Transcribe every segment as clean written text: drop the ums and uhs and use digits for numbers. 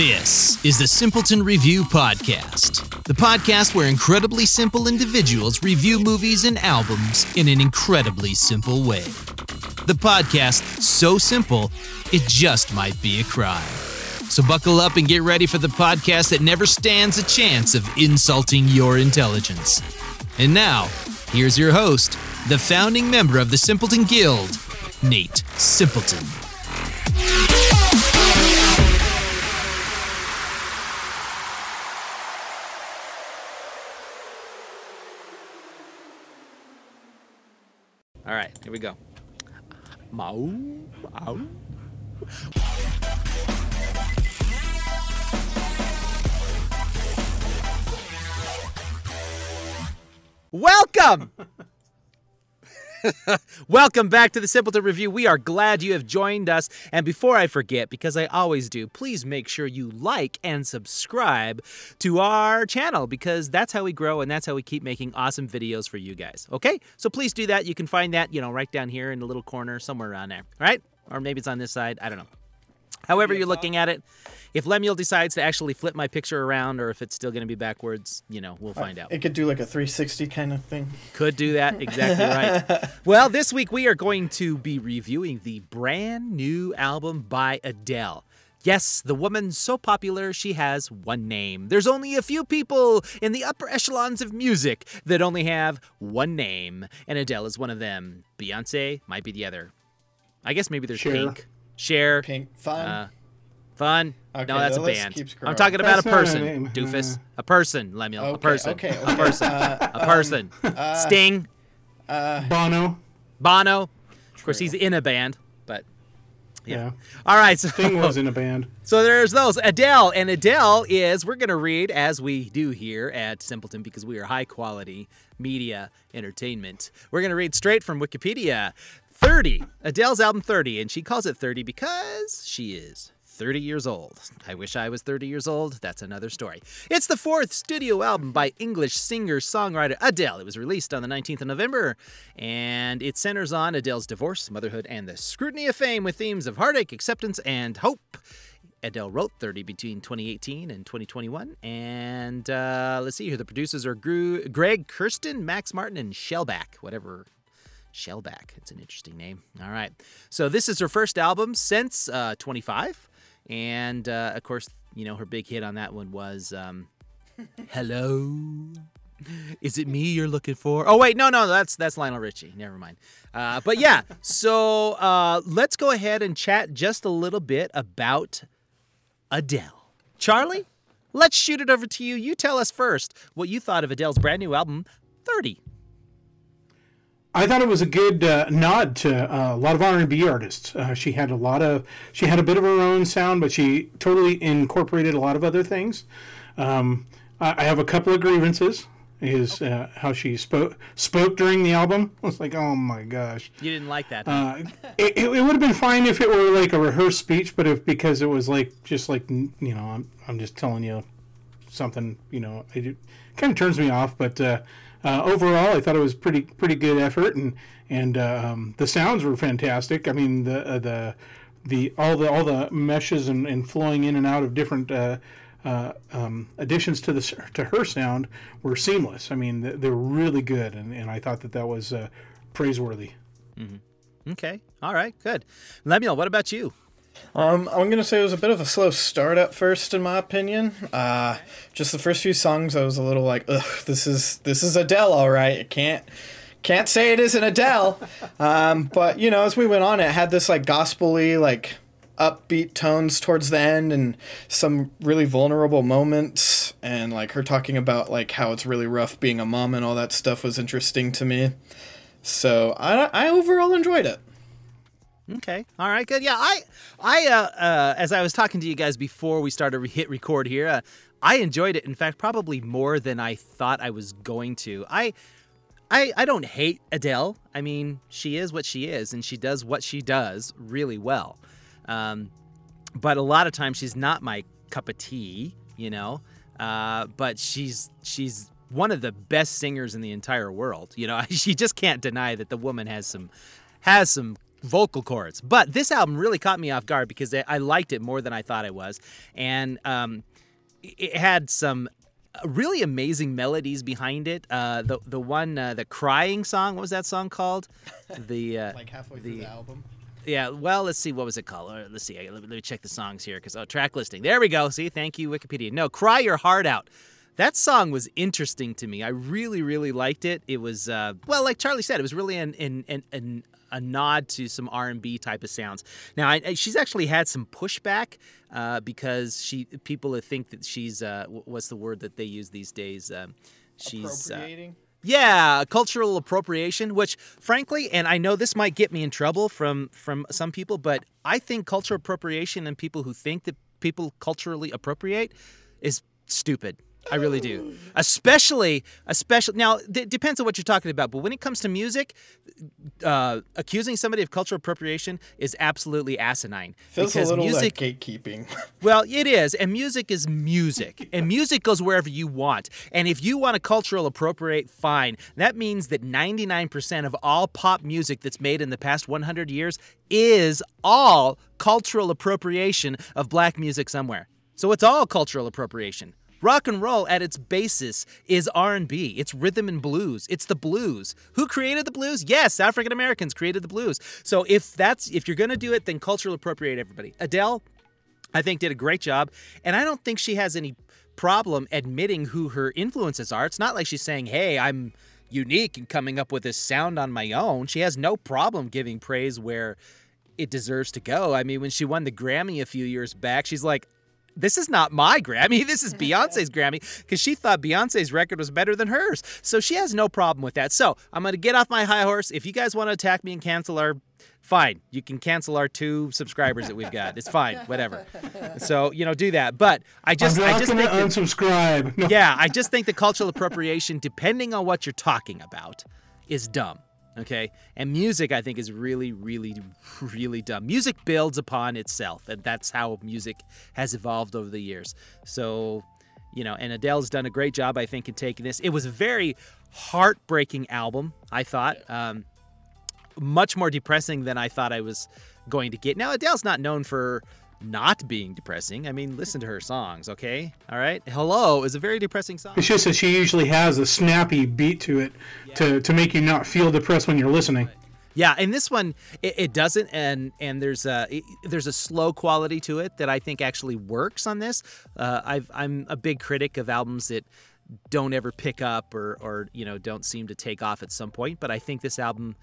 This is the Simpleton Review Podcast, the podcast where incredibly simple individuals review movies and albums in an incredibly simple way. The podcast so simple, it just might be a crime. So buckle up and get ready for the podcast that never stands a chance of insulting your intelligence. And now, here's your host, the founding member of the Simpleton Guild, Nate Simpleton. All right, here we go. Welcome! Welcome back to the Simpleton Review. We are glad you have joined us. And before I forget, because I always do, please make sure you like and subscribe to our channel, because that's how we grow and that's how we keep making awesome videos for you guys. Okay? So please do that. You can find that, you know, right down here in the little corner, somewhere around there. All right? Or maybe it's on this side. I don't know. However you're looking at it, if Lemuel decides to actually flip my picture around or if it's still going to be backwards, you know, we'll find out. It could do like a 360 kind of thing. Could do that. Exactly right. Well, this week we are going to be reviewing the brand new album by Adele. Yes, the woman so popular she has one name. There's only a few people in the upper echelons of music that only have one name, and Adele is one of them. Beyonce might be the other. I guess maybe there's Pink. Cher. Pink. Fun. Fun. Okay, no, that's a band. I'm talking about a person, doofus. A person, Lemuel. Okay, a person. Okay, okay. A person. A person. Sting. Bono. Of course, he's in a band, but yeah. All right. So, Sting was in a band. So there's those. Adele. And Adele is, we're going to read, as we do here at Simpleton, because we are high-quality media entertainment. We're going to read straight from Wikipedia. 30. Adele's album 30, and she calls it 30 because she is 30 years old. I wish I was 30 years old. That's another story. It's the fourth studio album by English singer-songwriter Adele. It was released on the 19th of November, and it centers on Adele's divorce, motherhood, and the scrutiny of fame with themes of heartache, acceptance, and hope. Adele wrote 30 between 2018 and 2021. And let's see here. The producers are Greg Kurstin, Max Martin, and Shellback, whatever. Shellback. It's an interesting name. All right. So this is her first album since 25. And, of course, you know, her big hit on that one was Hello. Is it me you're looking for? Oh, wait. No, that's Lionel Richie. Never mind. But, yeah. So let's go ahead and chat just a little bit about Adele. Charlie, let's shoot it over to you. You tell us first what you thought of Adele's brand new album, 30. I thought it was a good nod to a lot of R&B artists. She had a bit of her own sound, but she totally incorporated a lot of other things. I have a couple of grievances. Is how she spoke during the album. I was like, oh my gosh, you didn't like that. It would have been fine if it were like a rehearsed speech, but because it was like you know, I'm just telling you something. You know, it kind of turns me off, but. Overall, I thought it was pretty good effort, and the sounds were fantastic. I mean, all the meshes and flowing in and out of different additions to her sound were seamless. I mean, they're really good, and I thought that was praiseworthy. Mm-hmm. Okay, all right, good. Lemuel, what about you? I'm going to say it was a bit of a slow start at first, in my opinion. Just the first few songs, I was a little like, ugh, this is Adele, all right. It can't say it isn't Adele. But, you know, as we went on, it had this, like, gospel-y, like, upbeat tones towards the end and some really vulnerable moments. And, like, her talking about, like, how it's really rough being a mom and all that stuff was interesting to me. So I overall enjoyed it. Okay. All right. Good. Yeah. I as I was talking to you guys before we started hit record here, I enjoyed it. In fact, probably more than I thought I was going to. I don't hate Adele. I mean, she is what she is, and she does what she does really well. But a lot of times she's not my cup of tea, you know. But she's one of the best singers in the entire world. You know, she just can't deny that the woman has some vocal chords. But this album really caught me off guard because I liked it more than I thought I was. And it had some really amazing melodies behind it. The one, the crying song, what was that song called? The like halfway through the album? Yeah, well, let's see. What was it called? Let's see. Let me check the songs here because, oh, track listing. There we go. See, thank you, Wikipedia. No, Cry Your Heart Out. That song was interesting to me. I really, really liked it. It was, well, like Charlie said, it was really a nod to some R&B type of sounds. Now, she's actually had some pushback because people think that she's, what's the word that they use these days? She's appropriating? Yeah, cultural appropriation, which frankly, and I know this might get me in trouble from some people, but I think cultural appropriation and people who think that people culturally appropriate is stupid. I really do. Especially, now, it depends on what you're talking about, but when it comes to music, accusing somebody of cultural appropriation is absolutely asinine. Feels a little music, like gatekeeping. Well, it is, and music is music, and music goes wherever you want. And if you want to cultural appropriate, fine. That means that 99% of all pop music that's made in the past 100 years is all cultural appropriation of black music somewhere. So it's all cultural appropriation. Rock and roll at its basis is R&B. It's rhythm and blues. It's the blues. Who created the blues? Yes, African Americans created the blues. So if you're going to do it, then cultural appropriate everybody. Adele, I think, did a great job, and I don't think she has any problem admitting who her influences are. It's not like she's saying, "Hey, I'm unique and coming up with this sound on my own." She has no problem giving praise where it deserves to go. I mean, when she won the Grammy a few years back, she's like, "This is not my Grammy. This is Beyonce's Grammy," because she thought Beyonce's record was better than hers. So she has no problem with that. So I'm going to get off my high horse. If you guys want to attack me and cancel our, fine. You can cancel our 2 subscribers that we've got. It's fine. Whatever. So, you know, do that. But I just think unsubscribe. No. Yeah, I just think the cultural appropriation, depending on what you're talking about, is dumb. Okay, and music, I think, is really, really, really dumb. Music builds upon itself, and that's how music has evolved over the years. So, you know, and Adele's done a great job, I think, in taking this. It was a very heartbreaking album, I thought. Much more depressing than I thought I was going to get. Now, Adele's not known for not being depressing. I mean, listen to her songs, okay? All right? Hello is a very depressing song. It's just that she usually has a snappy beat to it, yeah, to make you not feel depressed when you're listening. Yeah, and this one, it doesn't, and there's a slow quality to it that I think actually works on this. I'm a big critic of albums that don't ever pick up or you know, don't seem to take off at some point, but I think this album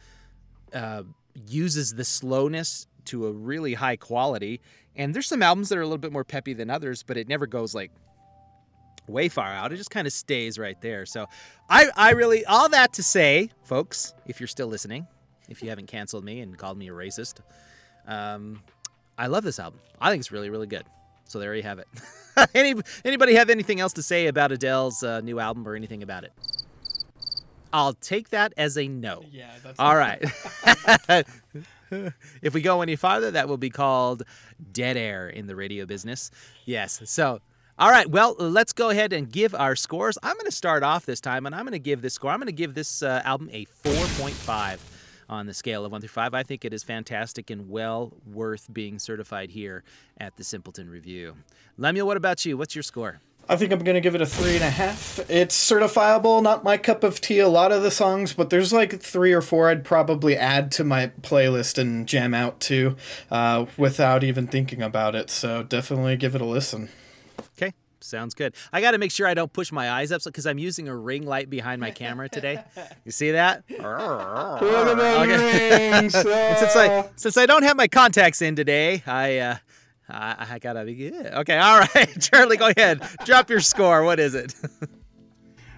uses the slowness to a really high quality. And there's some albums that are a little bit more peppy than others, but it never goes like way far out. It just kind of stays right there. So I really, all that to say, folks, if you're still listening, if you haven't canceled me and called me a racist, I love this album. I think it's really, really good. So there you have it. Anybody have anything else to say about Adele's new album or anything about it? I'll take that as a no. Yeah, that's all right. If we go any farther, that will be called dead air in the radio business. Yes. So, all right. Well, let's go ahead and give our scores. I'm going to start off this time, and I'm going to give this score. I'm going to give this album a 4.5 on the scale of 1 through 5. I think it is fantastic and well worth being certified here at the Simpleton Review. Lemuel, what about you? What's your score? I think I'm going to give it a 3.5. It's certifiable, not my cup of tea, a lot of the songs, but there's like 3 or 4 I'd probably add to my playlist and jam out to without even thinking about it. So definitely give it a listen. Okay, sounds good. I got to make sure I don't push my eyes up because I'm using a ring light behind my camera today. You see that? Look at those rings! Since I don't have my contacts in today, I gotta be good. Okay, all right, Charlie, go ahead. Drop your score. What is it?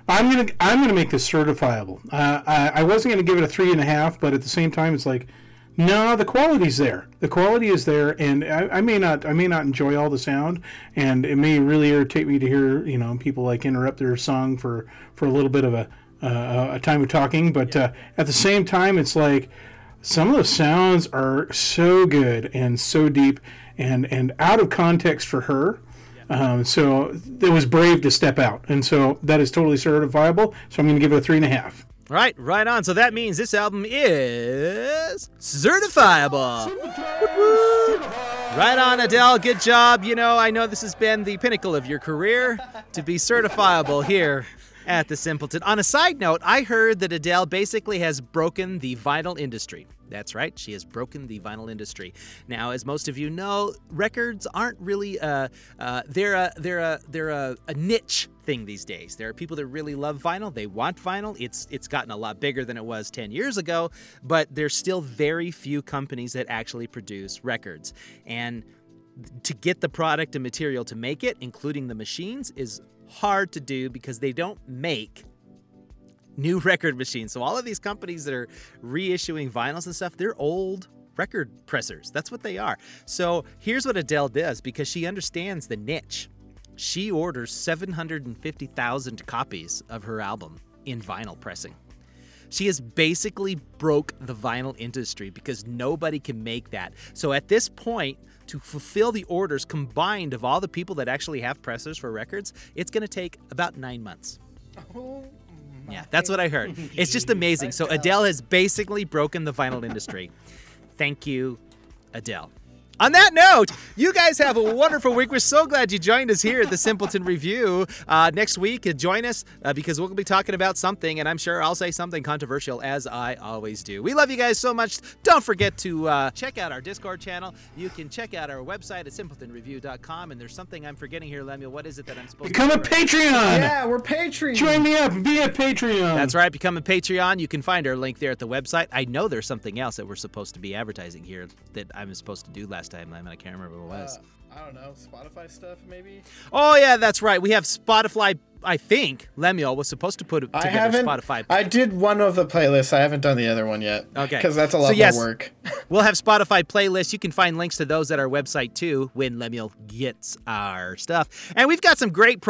I'm gonna make this certifiable. I wasn't gonna give it a 3.5, but at the same time, it's like, no, the quality's there. The quality is there, and I may not enjoy all the sound, and it may really irritate me to hear people like interrupt their song for a little bit of a time of talking. But at the same time, it's like some of those sounds are so good and so deep. And out of context for her, so it was brave to step out, and so that is totally certifiable. So I'm going to give it a 3.5. Right, right on. So that means this album is certifiable. Right on, Adele. Good job. You know, I know this has been the pinnacle of your career to be certifiable here at the Simpleton. On a side note, I heard that Adele basically has broken the vinyl industry. That's right, she has broken the vinyl industry. Now, as most of you know, records aren't really they're a niche thing these days. There are people that really love vinyl. They want vinyl. It's gotten a lot bigger than it was 10 years ago, but there's still very few companies that actually produce records. And to get the product and material to make it, including the machines, is hard to do because they don't make new record machines. So all of these companies that are reissuing vinyls and stuff, they're old record pressers. That's what they are. So here's what Adele does, because she understands the niche. She orders 750,000 copies of her album in vinyl pressing. She has basically broke the vinyl industry because nobody can make that. So at this point, to fulfill the orders combined of all the people that actually have pressers for records, it's going to take about 9 months. Oh. Yeah, that's what I heard. It's just amazing. So Adele has basically broken the vinyl industry. Thank you, Adele. On that note, you guys have a wonderful week. We're so glad you joined us here at the Simpleton Review. Next week, join us because we'll be talking about something, and I'm sure I'll say something controversial, as I always do. We love you guys so much. Don't forget to check out our Discord channel. You can check out our website at simpletonreview.com, and there's something I'm forgetting here, Lemuel. What is it that I'm supposed to do? Become a Patreon! Yeah, we're Patreon! Join me up and be a Patreon! That's right, become a Patreon. You can find our link there at the website. I know there's something else that we're supposed to be advertising here that I'm supposed to do last time, I mean, I can't remember what it was. I don't know, Spotify stuff maybe? Oh yeah, that's right. We have Spotify. I think Lemuel was supposed to put together Spotify. I did one of the playlists. I haven't done the other one yet. Okay. Because that's a lot more work. We'll have Spotify playlists. You can find links to those at our website too when Lemuel gets our stuff. And we've got some great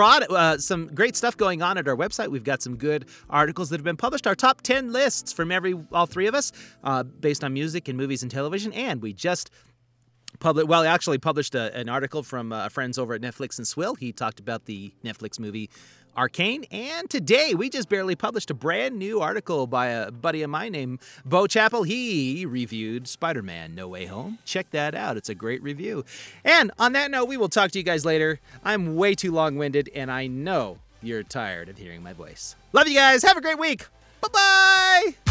some great stuff going on at our website. We've got some good articles that have been published. Our top 10 lists from all three of us, based on music and movies and television. And we just published an article from friends over at Netflix and Swill. He talked about the Netflix movie Arcane. And today, we just barely published a brand new article by a buddy of mine named Beau Chappell. He reviewed Spider-Man No Way Home. Check that out. It's a great review. And on that note, we will talk to you guys later. I'm way too long-winded, and I know you're tired of hearing my voice. Love you guys. Have a great week. Bye-bye.